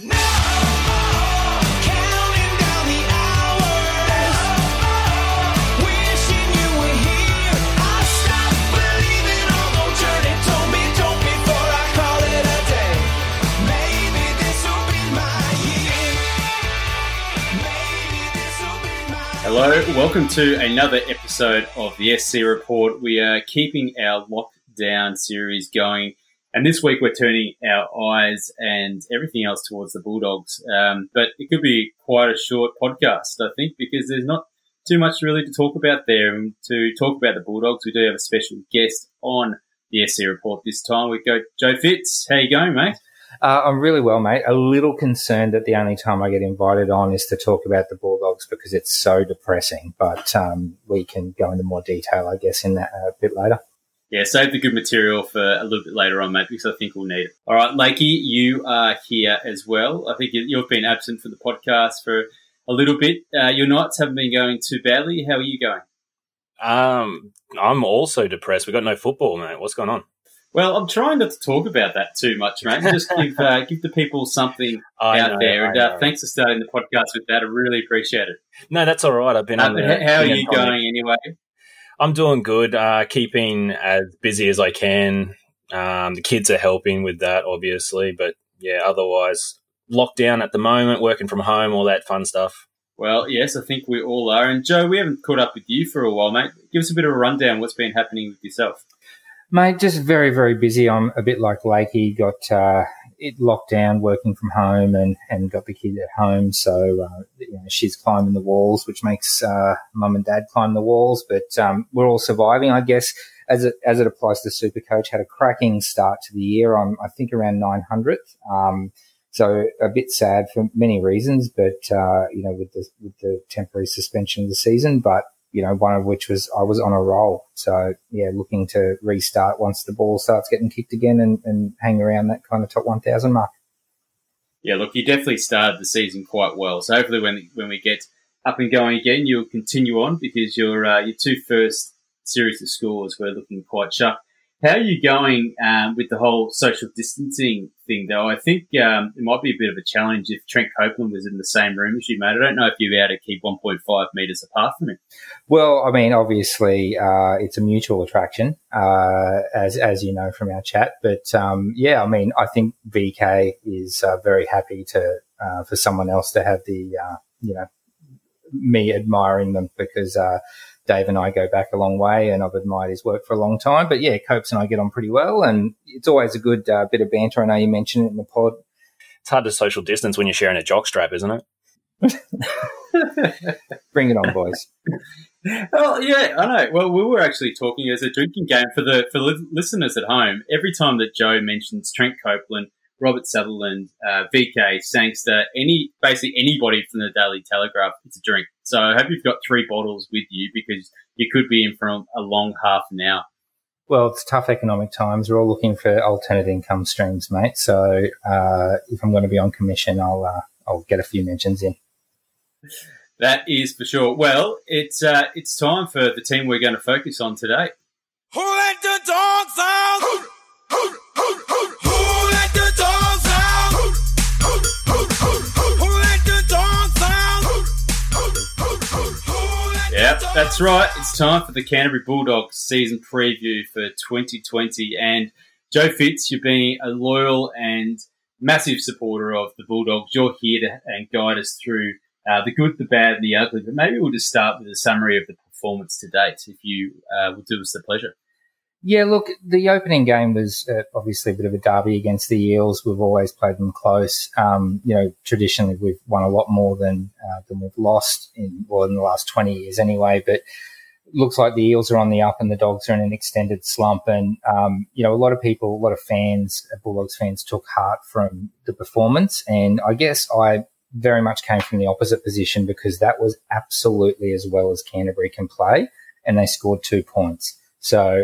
No! Counting down the hours. Wishing you were here. I stopped believing on the journey. Told me, don't before I call it a day. Maybe this'll be my year. Maybe this'll be my year. Hello, welcome to another episode of the SC Report. We are keeping our lockdown series going. And this week we're turning our eyes and everything else towards the Bulldogs. But it could be quite a short podcast, I think, because there's not too much really to talk about there. And to talk about the Bulldogs, we do have a special guest on the SC Report this time. We go Joe Fitz. How you going, mate? I'm really well, mate. A little concerned that the only time I get invited on is to talk about the Bulldogs because it's so depressing. But we can go into more detail, I guess, in that a bit later. Yeah, save the good material for a little bit later on, mate, because I think we'll need it. All right, Lakey, you are here as well. I think you've been absent from the podcast for a little bit. Your nights haven't been going too badly. How are you going? I'm also depressed. We've got no football, mate. What's going on? Well, I'm trying not to talk about that too much, mate. Just give the people something out there. And thanks for starting the podcast with that. I really appreciate it. No, that's all right. I've been on there. How are you going anyway? I'm doing good, keeping as busy as I can. The kids are helping with that, obviously, but, yeah, otherwise locked down at the moment, working from home, all that fun stuff. Well, yes, I think we all are. And, Joe, we haven't caught up with you for a while, mate. Give us a bit of a rundown of what's been happening with yourself. Mate, just very, very busy. I'm a bit like Lakey, got it locked down, working from home and got the kid at home. So, she's climbing the walls, which makes mum and dad climb the walls. But we're all surviving, I guess, as it applies to Supercoach. Had a cracking start to the year. I'm, I think, around 900th. So a bit sad for many reasons, but, with the temporary suspension of the season, but, one of which was I was on a roll. So, yeah, looking to restart once the ball starts getting kicked again and hang around that kind of top 1,000 mark. Yeah, look, you definitely started the season quite well. So hopefully when we get up and going again, you'll continue on because your two first series of scores were looking quite sharp. How are you going with the whole social distancing thing, though? I think it might be a bit of a challenge if Trent Copeland was in the same room as you, mate. I don't know if you'd be able to keep 1.5 metres apart from him. Well, I mean, obviously it's a mutual attraction, as you know from our chat. But, yeah, I mean, I think VK is very happy to for someone else to have the, me admiring them because Dave and I go back a long way and I've admired his work for a long time. But, yeah, Copes and I get on pretty well and it's always a good bit of banter. I know you mentioned it in the pod. It's hard to social distance when you're sharing a jockstrap, isn't it? Bring it on, boys. Well, yeah, I know. Well, we were actually talking as a drinking game for listeners at home. Every time that Joe mentions Trent Copeland, Robert Sutherland, VK, Sangster, anybody from the Daily Telegraph, it's a drink. So I hope you've got 3 bottles with you because you could be in for a long half an hour. Well, it's tough economic times. We're all looking for alternate income streams, mate. So if I'm going to be on commission, I'll get a few mentions in. That is for sure. Well, it's time for the team we're going to focus on today. Who let the dogs out? Yep, that's right. It's time for the Canterbury Bulldogs season preview for 2020. And Joe Fitz, you've been a loyal and massive supporter of the Bulldogs. You're here to guide us through the good, the bad, and the ugly. But maybe we'll just start with a summary of the performance to date, if you will do us the pleasure. Yeah, look, the opening game was obviously a bit of a derby against the Eels. We've always played them close. Traditionally we've won a lot more than we've lost in the last 20 years anyway. But looks like the Eels are on the up and the Dogs are in an extended slump. And, you know, a lot of people, a lot of fans, Bulldogs fans, took heart from the performance. And I guess I very much came from the opposite position, because that was absolutely as well as Canterbury can play, and they scored 2 points. So,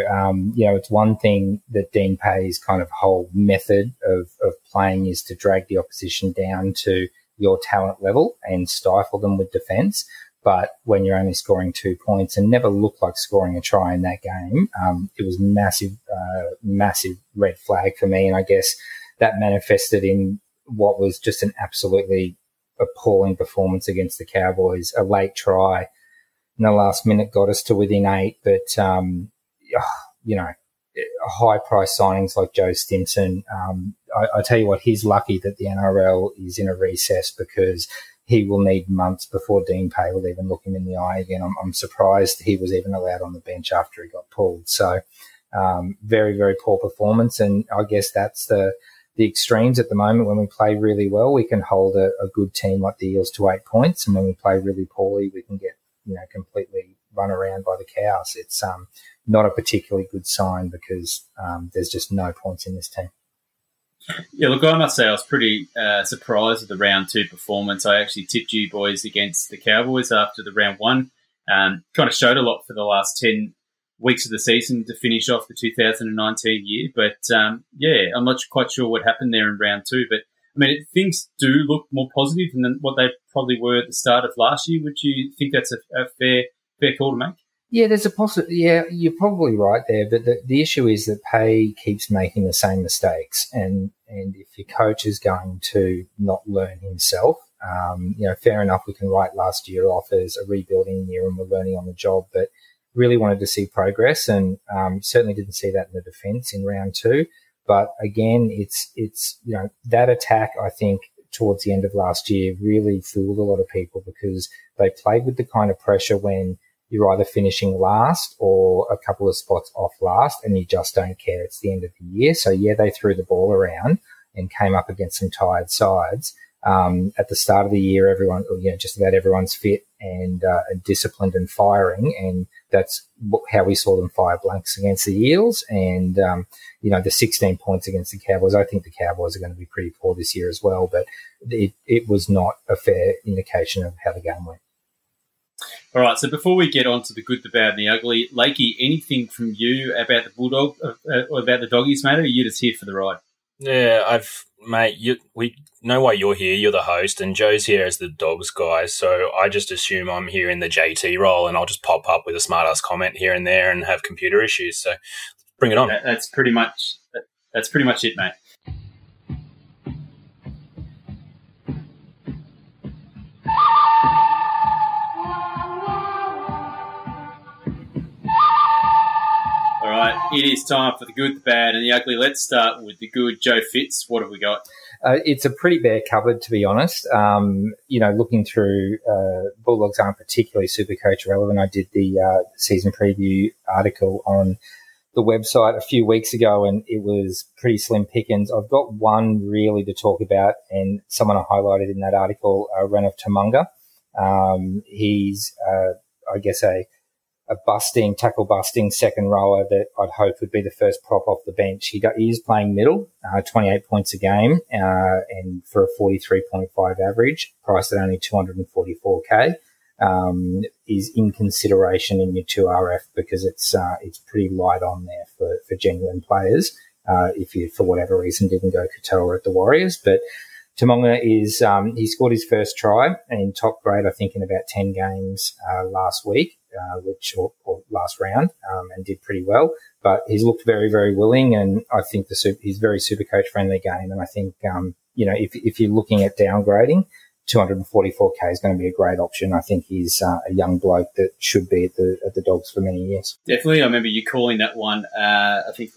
you know, it's one thing that Dean Pay's kind of whole method of playing is to drag the opposition down to your talent level and stifle them with defence. But when you're only scoring 2 points, and never looked like scoring a try in that game, it was massive red flag for me. And I guess that manifested in what was just an absolutely appalling performance against the Cowboys. A late try in the last minute got us to within 8, but, you know, high-priced signings like Joe Stimson, I tell you what, he's lucky that the NRL is in a recess, because he will need months before Dean Pay will even look him in the eye again. I'm surprised he was even allowed on the bench after he got pulled. So very, very poor performance, and I guess that's the extremes at the moment. When we play really well, we can hold a good team like the Eels to 8 points, and when we play really poorly, we can get, you know, completely run around by the Cows. It's not a particularly good sign, because there's just no points in this team. Yeah, look, I must say I was pretty surprised at the round two performance. I actually tipped you boys against the Cowboys after the round one. Kind of showed a lot for the last 10 weeks of the season to finish off the 2019 year. But, yeah, I'm not quite sure what happened there in round two. But, I mean, things do look more positive than what they probably were at the start of last year. Would you think that's a fair call to make? Yeah, there's a yeah, you're probably right there, but the issue is that Pay keeps making the same mistakes, and if your coach is going to not learn himself, you know, fair enough, we can write last year off as a rebuilding year and we're learning on the job, but really wanted to see progress, and certainly didn't see that in the defence in round two. But again, it's you know, that attack, I think, towards the end of last year really fooled a lot of people, because they played with the kind of pressure when you're either finishing last or a couple of spots off last, and you just don't care. It's the end of the year. So, yeah, they threw the ball around and came up against some tired sides. At the start of the year, everyone, you know, just about everyone's fit and disciplined and firing, and that's how we saw them fire blanks against the Eels. And, you know, the 16 points against the Cowboys, I think the Cowboys are going to be pretty poor this year as well, but it was not a fair indication of how the game went. All right, so before we get on to the good, the bad and the ugly, Lakey, anything from you about the Bulldogs or about the Doggies, mate, or are you just here for the ride? Yeah, we know why you're here. You're the host, and Joe's here as the Dogs guy, so I just assume I'm here in the JT role, and I'll just pop up with a smart-ass comment here and there and have computer issues, so bring it on. That's pretty much it, mate. It is time for the good, the bad and the ugly. Let's start with the good. Joe Fitz, what have we got? It's a pretty bare cupboard, to be honest. You know, looking through Bulldogs aren't particularly super coach relevant. I did the season preview article on the website a few weeks ago, and it was pretty slim pickings. I've got one really to talk about, and someone I highlighted in that article, Renov Tamunga. He's, I guess, a tackle busting second rower that I'd hope would be the first prop off the bench. He is playing middle, 28 points a game, and for a 43.5 average, priced at only $244K, is in consideration in your 2RF, because it's pretty light on there for genuine players. If you, for whatever reason, didn't go Katoa at the Warriors, but Tamunga is, he scored his first try in top grade, I think, in about 10 games, last week. Which last round, and did pretty well. But he's looked very, very willing, and I think he's very super coach friendly game. And I think, you know, if you're looking at downgrading, 244K is going to be a great option. I think he's a young bloke that should be at the Dogs for many years. Definitely. I remember you calling that one, I think,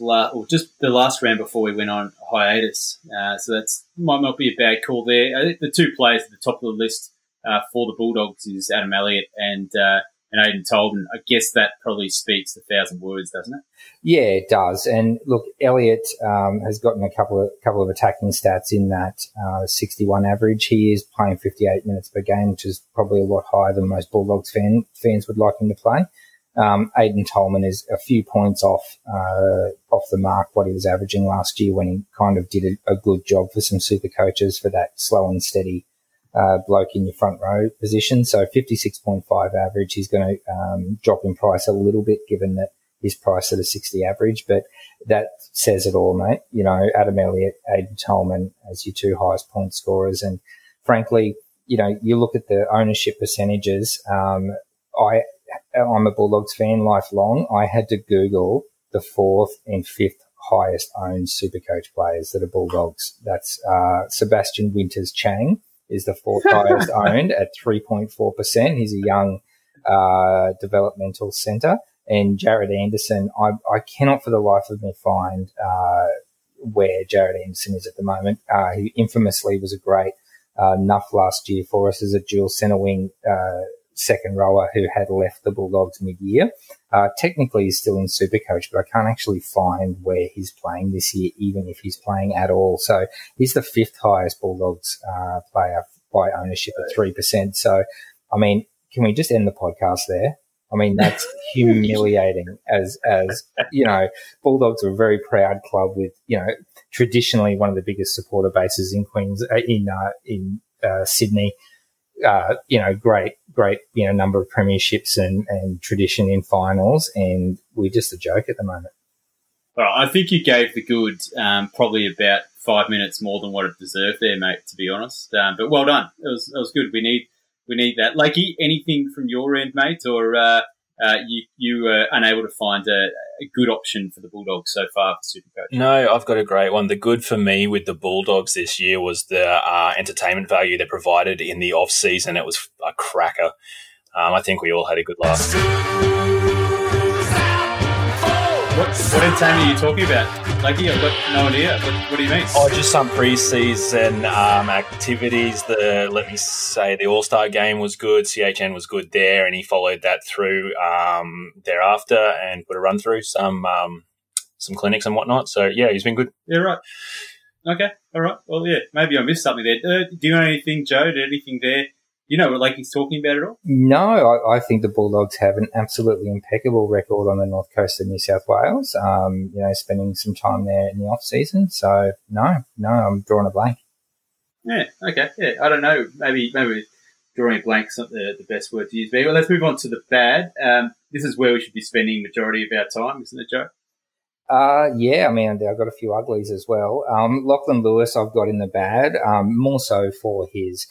just the last round before we went on hiatus. So that's might not be a bad call there. I think the two players at the top of the list for the Bulldogs is Adam Elliott and Aiden Tolman. I guess that probably speaks 1,000 words, doesn't it? Yeah, it does. And look, Elliott has gotten a couple of attacking stats in that 61 average. He is playing 58 minutes per game, which is probably a lot higher than most Bulldogs fans would like him to play. Aiden Tolman is a few points off the mark what he was averaging last year when he kind of did a good job for some super coaches for that slow and steady bloke in your front row position. So 56.5 average. He's going to drop in price a little bit given that he's priced at a 60 average, but that says it all, mate. You know, Adam Elliott, Aiden Tolman as your two highest point scorers. And frankly, you know, you look at the ownership percentages. I'm a Bulldogs fan lifelong. I had to Google the fourth and fifth highest owned Supercoach players that are Bulldogs. That's Sebastian Winters Chang is the fourth highest owned at 3.4%. He's a young developmental centre. And Jared Anderson, I cannot for the life of me find where Jared Anderson is at the moment. He infamously was a great nuff last year for us as a dual centre wing second rower who had left the Bulldogs mid-year. Technically, he's still in Supercoach, but I can't actually find where he's playing this year, even if he's playing at all. So he's the fifth highest Bulldogs player by ownership at 3%. So, I mean, can we just end the podcast there? I mean, that's humiliating as, you know, Bulldogs are a very proud club with, you know, traditionally one of the biggest supporter bases in Sydney. You know, great, you know, number of premierships and tradition in finals, and we're just a joke at the moment. All right, I think you gave the good probably about 5 minutes more than what it deserved there, mate, to be honest. But well done. It was good. We need that. Lakey, anything from your end, mate, or you were unable to find a good option for the Bulldogs so far for Supercoach? No, I've got a great one. The good for me with the Bulldogs this year was the entertainment value they provided in the off-season. It was a cracker. I think we all had a good laugh. What entertainment are you talking about? Lakey, I've got no idea. What do you mean? Oh, just some pre-season activities. The All-Star game was good. CHN was good there, and he followed that through thereafter and put a run through some clinics and whatnot. So, yeah, he's been good. Yeah, right. Okay, all right. Well, yeah, maybe I missed something there. Do you know anything, Joe? Did anything there? You know what Lakey's talking about at all? No, I think the Bulldogs have an absolutely impeccable record on the north coast of New South Wales, you know, spending some time there in the off-season. So, no, I'm drawing a blank. Yeah, okay. Yeah, I don't know. Maybe drawing a blank's not the best word to use. But let's move on to the bad. This is where we should be spending the majority of our time, isn't it, Joe? Yeah, I mean, I've got a few uglies as well. Lachlan Lewis I've got in the bad, more so for his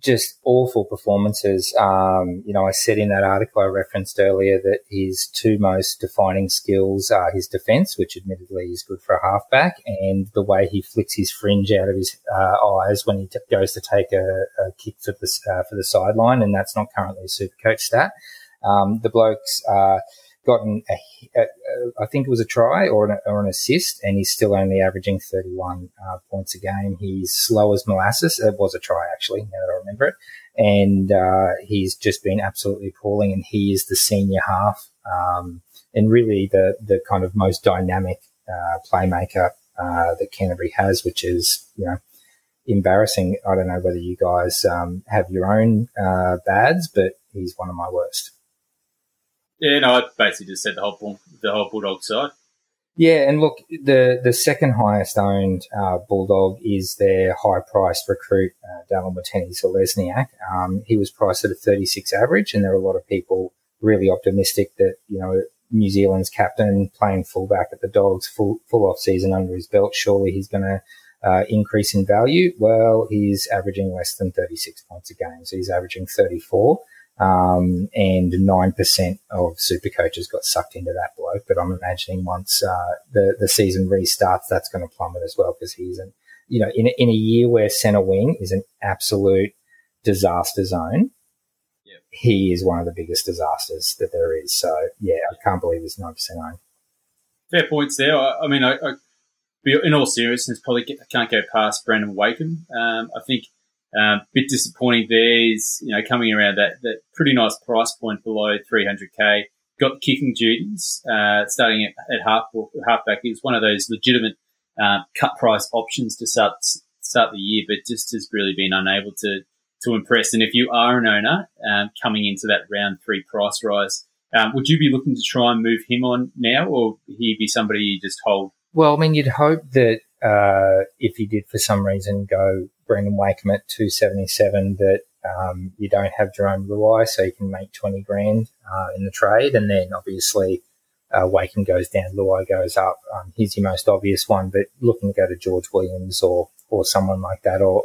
just awful performances. You know, I said in that article I referenced earlier that his two most defining skills are his defence, which admittedly is good for a halfback, and the way he flicks his fringe out of his eyes when he goes to take a kick for the sideline, and that's not currently a super coach stat. The bloke's gotten, I think it was a try or an assist, and he's still only averaging 31 points a game. He's slow as molasses. It was a try, actually, now that I remember it. And he's just been absolutely appalling, and he is the senior half and really the kind of most dynamic playmaker that Canterbury has, which is, you know, embarrassing. I don't know whether you guys have your own bads, but he's one of my worst. Yeah, no, I basically just said the whole Bulldog side. Yeah, and look, the second highest owned Bulldog is their high-priced recruit, Daniel Martinez-Lesniak. He was priced at a 36 average, and there are a lot of people really optimistic that, you know, New Zealand's captain playing fullback at the Dogs, full off-season under his belt, surely he's going to increase in value. Well, he's averaging less than 36 points a game, so he's averaging 34. And 9% of super coaches got sucked into that bloke. But I'm imagining once the season restarts, that's going to plummet as well, because he's in a year where centre wing is an absolute disaster zone. Yep. He is one of the biggest disasters that there is. So yeah, I can't believe he's 9% owned. Fair points there. I mean, I in all seriousness, probably I can't go past Brandon Wakeham. I think. Bit disappointing there is, you know, coming around that pretty nice price point below 300K. Got kicking duties, starting at halfback is one of those legitimate, cut price options to start the year, but just has really been unable to impress. And if you are an owner, coming into that round 3 price rise, Would you be looking to try and move him on now, or he be somebody you just hold? Well, I mean, you'd hope that if he did for some reason go Brandon Wakeham at 277, that you don't have Jerome Luai, so you can make $20,000 in the trade, and then obviously Wakeham goes down, Luai goes up. He's your most obvious one, but looking to go to George Williams or someone like that, or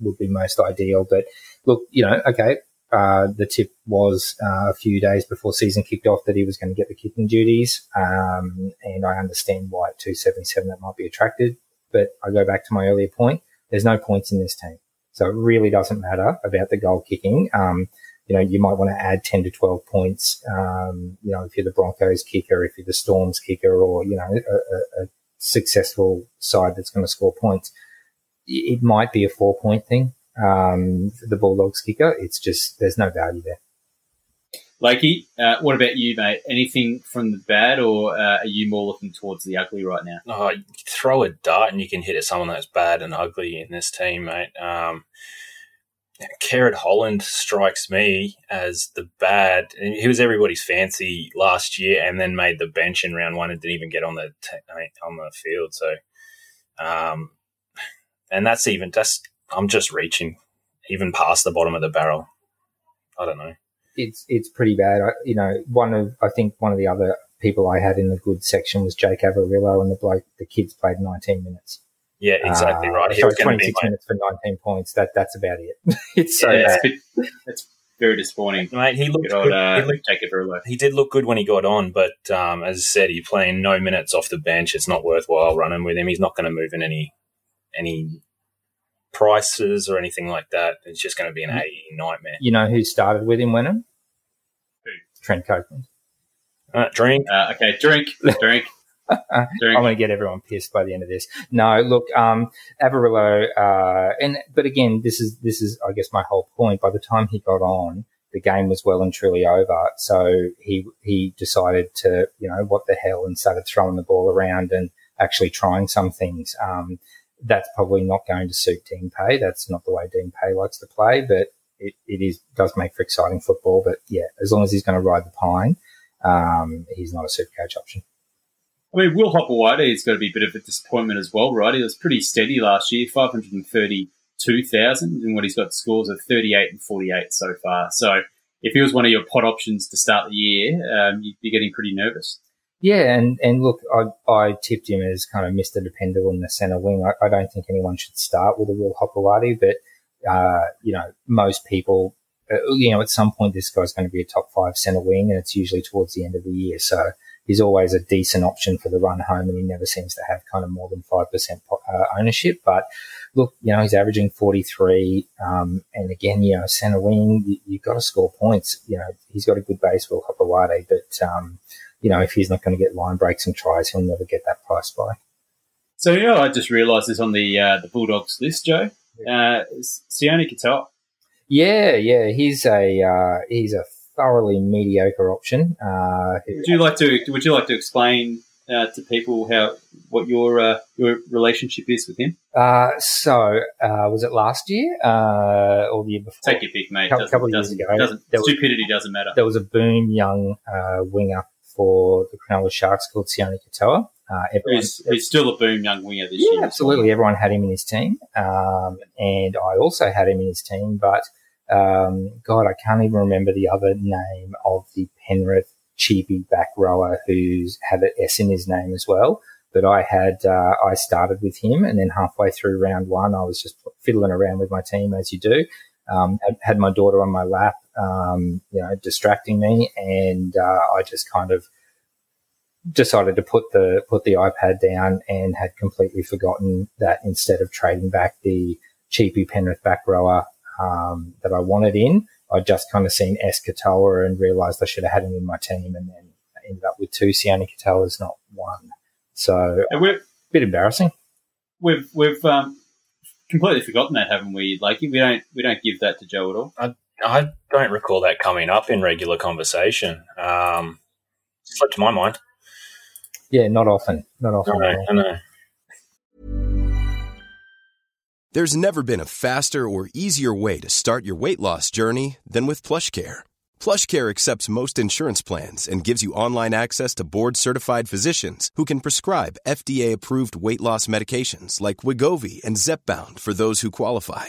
would be most ideal. But look, you know, okay. The tip was a few days before season kicked off that he was going to get the kicking duties, and I understand why at 277 that might be attracted. But I go back to my earlier point. There's no points in this team, so it really doesn't matter about the goal kicking. You know, you might want to add 10 to 12 points, you know, if you're the Broncos kicker, if you're the Storms kicker, or, you know, a successful side that's going to score points. It might be a 4-point thing. For the Bulldogs kicker, it's just there's no value there. Lakey, what about you, mate? Anything from the bad, or are you more looking towards the ugly right now? Oh, throw a dart and you can hit at someone that's bad and ugly in this team, mate. Kerrod Holland strikes me as the bad. He was everybody's fancy last year, and then made the bench in round 1 and didn't even get on the field. So, and that's. I'm just reaching even past the bottom of the barrel. I don't know. It's pretty bad. I think one of the other people I had in the good section was Jake Averillo, and the kids played 19 minutes. Yeah, exactly right. He was 26 minutes for 19 points. That's about it. It's so bad. That's very disappointing. Mate, he looked good. He looked Jake Averillo. He did look good when he got on, but as I said, he's playing no minutes off the bench. It's not worthwhile running with him. He's not going to move in any prices or anything like that. It's just going to be an AE nightmare. You know who started with him, Wenham? Who? Trent Copeland. Drink. Okay, drink. I'm going to get everyone pissed by the end of this. No, look, Averillo, but again, this is I guess my whole point. By the time he got on, the game was well and truly over. So he decided to, you know, what the hell, and started throwing the ball around and actually trying some things. That's probably not going to suit Dean Pay. That's not the way Dean Pay likes to play, but it does make for exciting football. But, yeah, as long as he's going to ride the pine, he's not a super coach option. I mean, Will Hopoate has got to be a bit of a disappointment as well, right? He was pretty steady last year, 532,000, and what he's got scores of 38 and 48 so far. So if he was one of your pot options to start the year, you'd be getting pretty nervous. Yeah, and look, I tipped him as kind of Mr. Dependable in the centre wing. I don't think anyone should start with a Will Hopoate, but, you know, most people, you know, at some point this guy's going to be a top 5 centre wing, and it's usually towards the end of the year. So he's always a decent option for the run home, and he never seems to have kind of more than 5% ownership. But, look, you know, he's averaging 43, and, again, you know, centre wing, you've got to score points. You know, he's got a good base, Will Hopoate, but you know, if he's not going to get line breaks and tries, he'll never get that price buy. So, you know, I just realised this on the Bulldogs list, Joe. Sione Katoa. Yeah. He's a thoroughly mediocre option. Would you like to explain to people what your relationship is with him? So was it last year or the year before? Take your pick, mate. A couple of years ago, stupidity doesn't matter. There was a boom young winger for the Cronulla Sharks called Sione Katoa. He's still a boom young winger this year. Yeah, absolutely. Everyone had him in his team, and I also had him in his team, but, God, I can't even remember the other name of the Penrith cheapy back rower who's had an S in his name as well. But I had I started with him, and then halfway through round 1 I was just fiddling around with my team, as you do. Had my daughter on my lap, you know, distracting me, and I just kind of decided to put the iPad down, and had completely forgotten that instead of trading back the cheapy Penrith back rower that I wanted in, I just kind of seen S. Katoa and realised I should have had him in my team, and then I ended up with 2 Sione Katoas, not 1. So a bit embarrassing. We've completely forgotten that, haven't we, Lakey? We don't give that to Joe at all. I don't recall that coming up in regular conversation. Slipped my mind. Yeah, not often. I know. There's never been a faster or easier way to start your weight loss journey than with PlushCare. PlushCare accepts most insurance plans and gives you online access to board-certified physicians who can prescribe FDA-approved weight loss medications like Wegovy and Zepbound for those who qualify.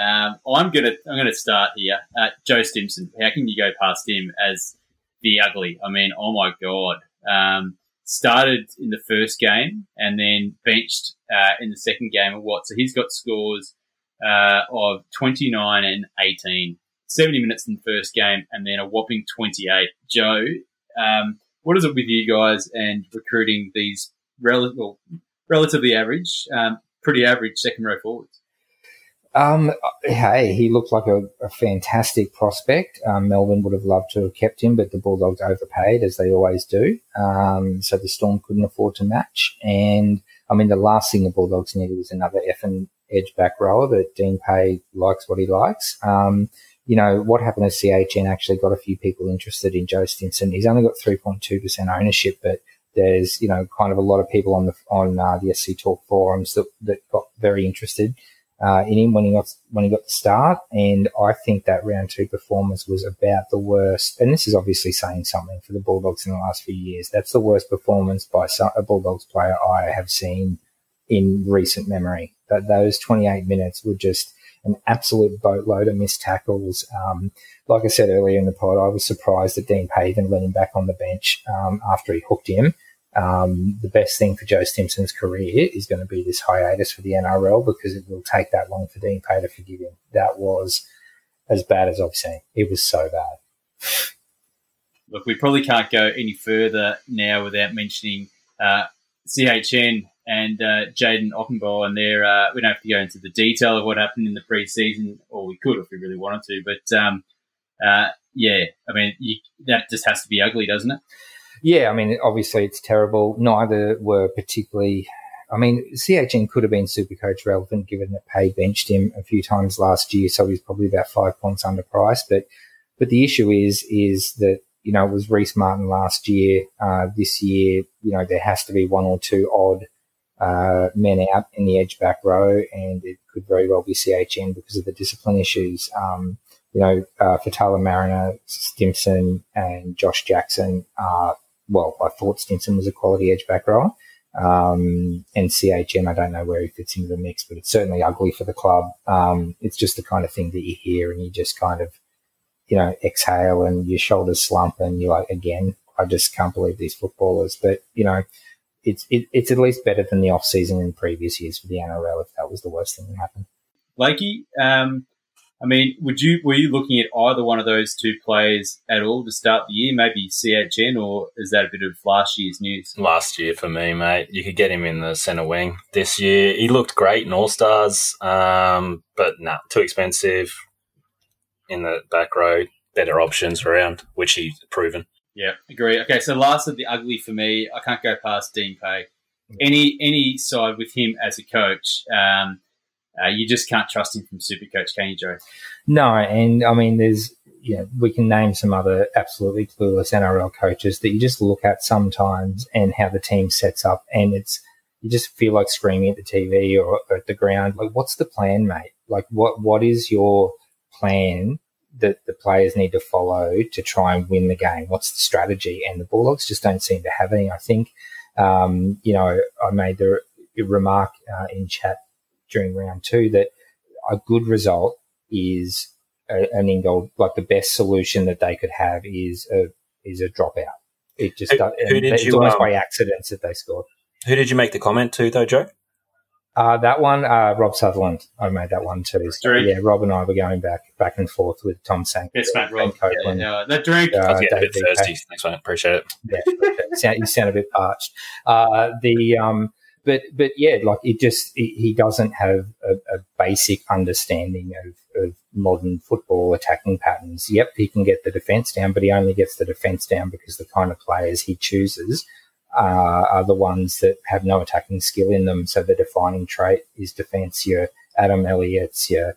I'm gonna start here. Joe Stimson, how can you go past him as the ugly? I mean, oh my god! Started in the first game and then benched in the second game of what? So he's got scores of 29 and 18, 70 minutes in the first game, and then a whopping 28. Joe, what is it with you guys and recruiting these relatively average, pretty average second row forwards? Hey, he looked like a fantastic prospect. Melbourne would have loved to have kept him, but the Bulldogs overpaid, as they always do. So the Storm couldn't afford to match. And, I mean, the last thing the Bulldogs needed was another effing edge back rower, but Dean Pay likes what he likes. You know, what happened to CHN actually got a few people interested in Joe Stimson. He's only got 3.2% ownership, but there's, you know, kind of a lot of people on the SC Talk forums that got very interested in him when he got the start. And I think that round two performance was about the worst. And this is obviously saying something for the Bulldogs in the last few years. That's the worst performance by a Bulldogs player I have seen in recent memory. But those 28 minutes were just an absolute boatload of missed tackles. Like I said earlier in the pod, I was surprised that Dean Pay even let him back on the bench after he hooked him. The best thing for Joe Stimson's career is going to be this hiatus for the NRL, because it will take that long for Dean Pay to forgive him. That was as bad as I've seen. It was so bad. Look, we probably can't go any further now without mentioning CHN and Jaden Offenbaugh. And there, we don't have to go into the detail of what happened in the preseason, or we could if we really wanted to. But, I mean, that just has to be ugly, doesn't it? Yeah, I mean, obviously it's terrible. Neither were particularly – I mean, CHN could have been Supercoach relevant, given that Pay benched him a few times last year, so he's probably about 5 points underpriced. But the issue is that, you know, it was Reece Martin last year. This year, you know, there has to be one or two odd men out in the edge back row, and it could very well be CHN because of the discipline issues. You know, Fatala Mariner, Stimson and Josh Jackson are – well, I thought Stimson was a quality edge back rower. And CHN, I don't know where he fits into the mix, but it's certainly ugly for the club. It's just the kind of thing that you hear and you just kind of, you know, exhale and your shoulders slump and you're like, again, I just can't believe these footballers. But, you know, it's at least better than the off-season in previous years for the NRL if that was the worst thing that happened. Lakey, I mean, were you looking at either one of those two players at all to start the year? Maybe CHN, or is that a bit of last year's news? Last year for me, mate. You could get him in the centre wing. This year, he looked great in All-Stars, but nah, too expensive in the back row. Better options around, which he's proven. Yeah, agree. Okay, so last of the ugly for me, I can't go past Dean Pay. Any side with him as a coach, you just can't trust him from Supercoach, can you, Joe? No, and, I mean, there's, you know, we can name some other absolutely clueless NRL coaches that you just look at sometimes and how the team sets up, and it's you just feel like screaming at the TV or at the ground, like, what's the plan, mate? Like, what is your plan that the players need to follow to try and win the game? What's the strategy? And the Bulldogs just don't seem to have any, I think. You know, I made the remark in chat during round two that a good result is an in-goal, like the best solution that they could have is a dropout. It just, it's almost by accident that they scored. Who did you make the comment to though, Joe? That one, Rob Sutherland. I made that one too. So, yeah, Rob and I were going back and forth with Tom Sank. Yes, mate, Rob. Copeland. Yeah, that drink. I get a bit thirsty. Thanks, mate. Appreciate it. Yeah, you sound a bit parched. But yeah, like it just he doesn't have a basic understanding of modern football attacking patterns. Yep, he can get the defence down, but he only gets the defence down because the kind of players he chooses are the ones that have no attacking skill in them. So the defining trait is defence. Your Adam Elliott's, go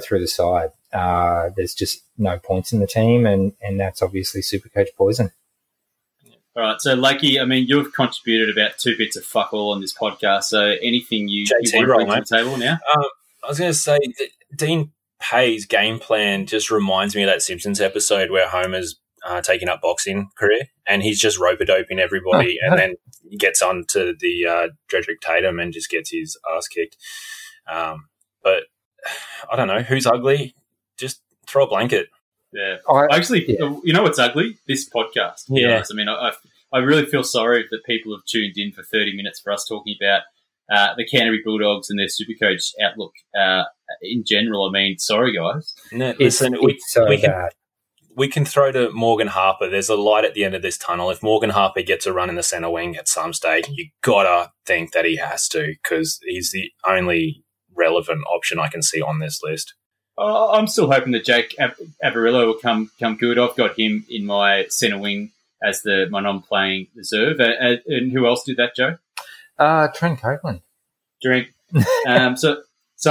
through the side. There's just no points in the team, and that's obviously Supercoach poison. All right, so Lakey, I mean, you've contributed about two bits of fuck all on this podcast. So anything you want to bring to the table now? I was going to say that Dean Pay's game plan just reminds me of that Simpsons episode where Homer's taking up boxing career and he's just rope-a-doping everybody and then gets on to the Dredrick Tatum and just gets his ass kicked. But I don't know. Who's ugly? Just throw a blanket. Yeah, you know what's ugly? This podcast. Yeah, I mean, I really feel sorry that people have tuned in for 30 minutes for us talking about the Canterbury Bulldogs and their Supercoach outlook in general. I mean, sorry guys. No, listen, we can throw to Morgan Harper. There's a light at the end of this tunnel. If Morgan Harper gets a run in the centre wing at some stage, you gotta think that he has to because he's the only relevant option I can see on this list. I'm still hoping that Jake Averillo will come good. I've got him in my centre wing as my non-playing reserve. And who else did that, Joe? Trent Copeland. Drink. So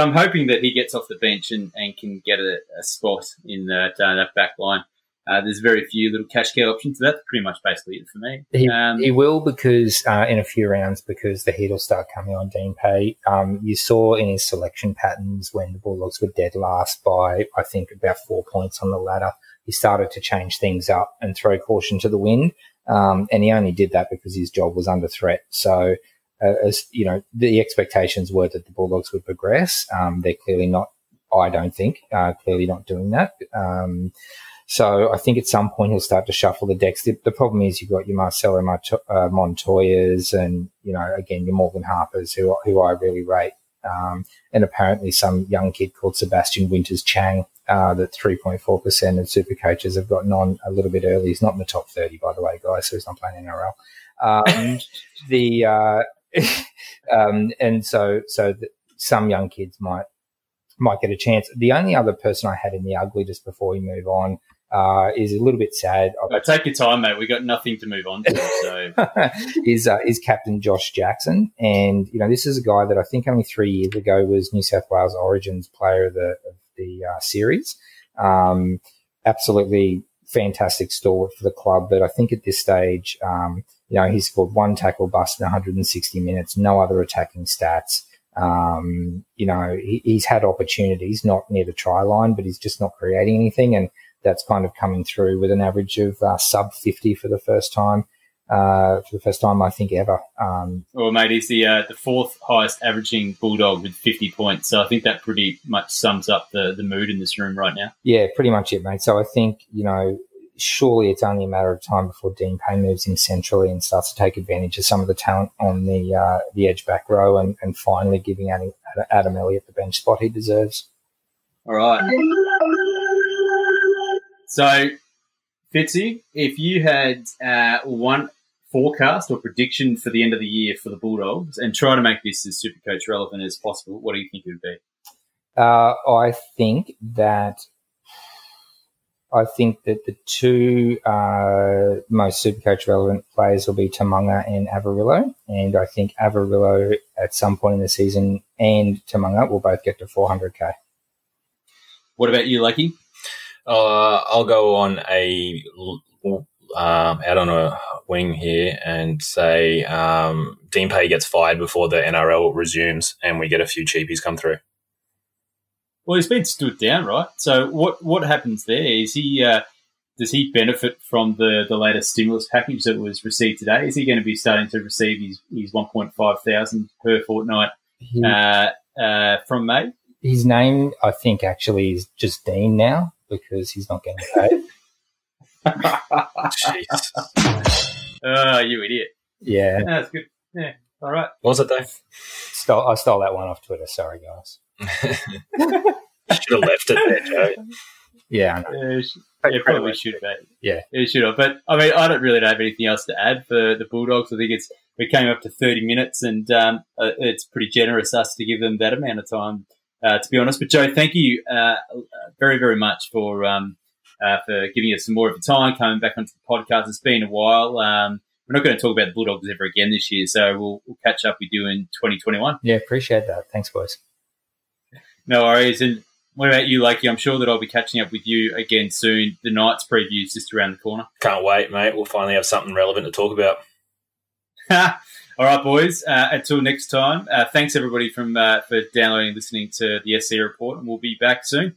I'm hoping that he gets off the bench and can get a spot in that back line. There's very few little cash cow options. So that's pretty much basically it for me. He will because in a few rounds because the heat will start coming on Dean Pay. You saw in his selection patterns when the Bulldogs were dead last by, I think, about 4 points on the ladder, he started to change things up and throw caution to the wind, and he only did that because his job was under threat. So, the expectations were that the Bulldogs would progress. They're clearly not, I don't think, clearly not doing that. So I think at some point he'll start to shuffle the decks. The problem is you've got your Marcelo Montoyas and, again, your Morgan Harpers, who I really rate, and apparently some young kid called Sebastian Winters Chang that 3.4% of Supercoaches have gotten on a little bit early. He's not in the top 30, by the way, guys, so he's not playing NRL. Some young kids might get a chance. The only other person I had in the ugly just before we move on is a little bit sad. Take your time, mate. We got nothing to move on to. So. is Captain Josh Jackson, and this is a guy that I think only 3 years ago was New South Wales Origins Player of the series. Absolutely fantastic stalwart for the club, but I think at this stage, he scored one tackle bust in 160 minutes, no other attacking stats. He's had opportunities, not near the try line, but he's just not creating anything. And that's kind of coming through with an average of sub 50 for the first time I think ever. Well, mate, he's the fourth highest averaging Bulldog with 50 points. So I think that pretty much sums up the mood in this room right now. Yeah, pretty much it, mate. So I think, surely it's only a matter of time before Dean Pay moves him centrally and starts to take advantage of some of the talent on the edge back row and finally giving Adam Elliott the bench spot he deserves. All right. So, Fitzy, if you had one forecast or prediction for the end of the year for the Bulldogs and try to make this as Supercoach relevant as possible, what do you think it would be? I think that the two most Supercoach relevant players will be Tamunga and Averillo, and I think Averillo at some point in the season and Tamunga will both get to 400k. What about you, Lucky? I'll go on out on a wing here and say Dean Pay gets fired before the NRL resumes and we get a few cheapies come through. Well, he's been stood down, right? So what happens there? Is he does he benefit from the latest stimulus package that was received today? Is he going to be starting to receive his 1,500 per fortnight from May? His name, I think, actually is just Dean now because he's not getting paid. Jeez. Oh, you idiot! Yeah, that's good. Yeah. All right. What was it, Dave? I stole that one off Twitter. Sorry, guys. Should have left it there, Joe. Yeah, I know. Yeah, probably should, mate. Yeah. Yeah, should have. But, I mean, I don't really have anything else to add for the Bulldogs. I think we came up to 30 minutes, and it's pretty generous us to give them that amount of time, to be honest. But, Joe, thank you very, very much for giving us some more of your time, coming back onto the podcast. It's been a while. We're not going to talk about the Bulldogs ever again this year, so we'll catch up with you in 2021. Yeah, appreciate that. Thanks, boys. No worries. And what about you, Lakey? I'm sure that I'll be catching up with you again soon. The Knights preview is just around the corner. Can't wait, mate. We'll finally have something relevant to talk about. All right, boys. Until next time, thanks, everybody, for downloading and listening to the SC Report, and we'll be back soon.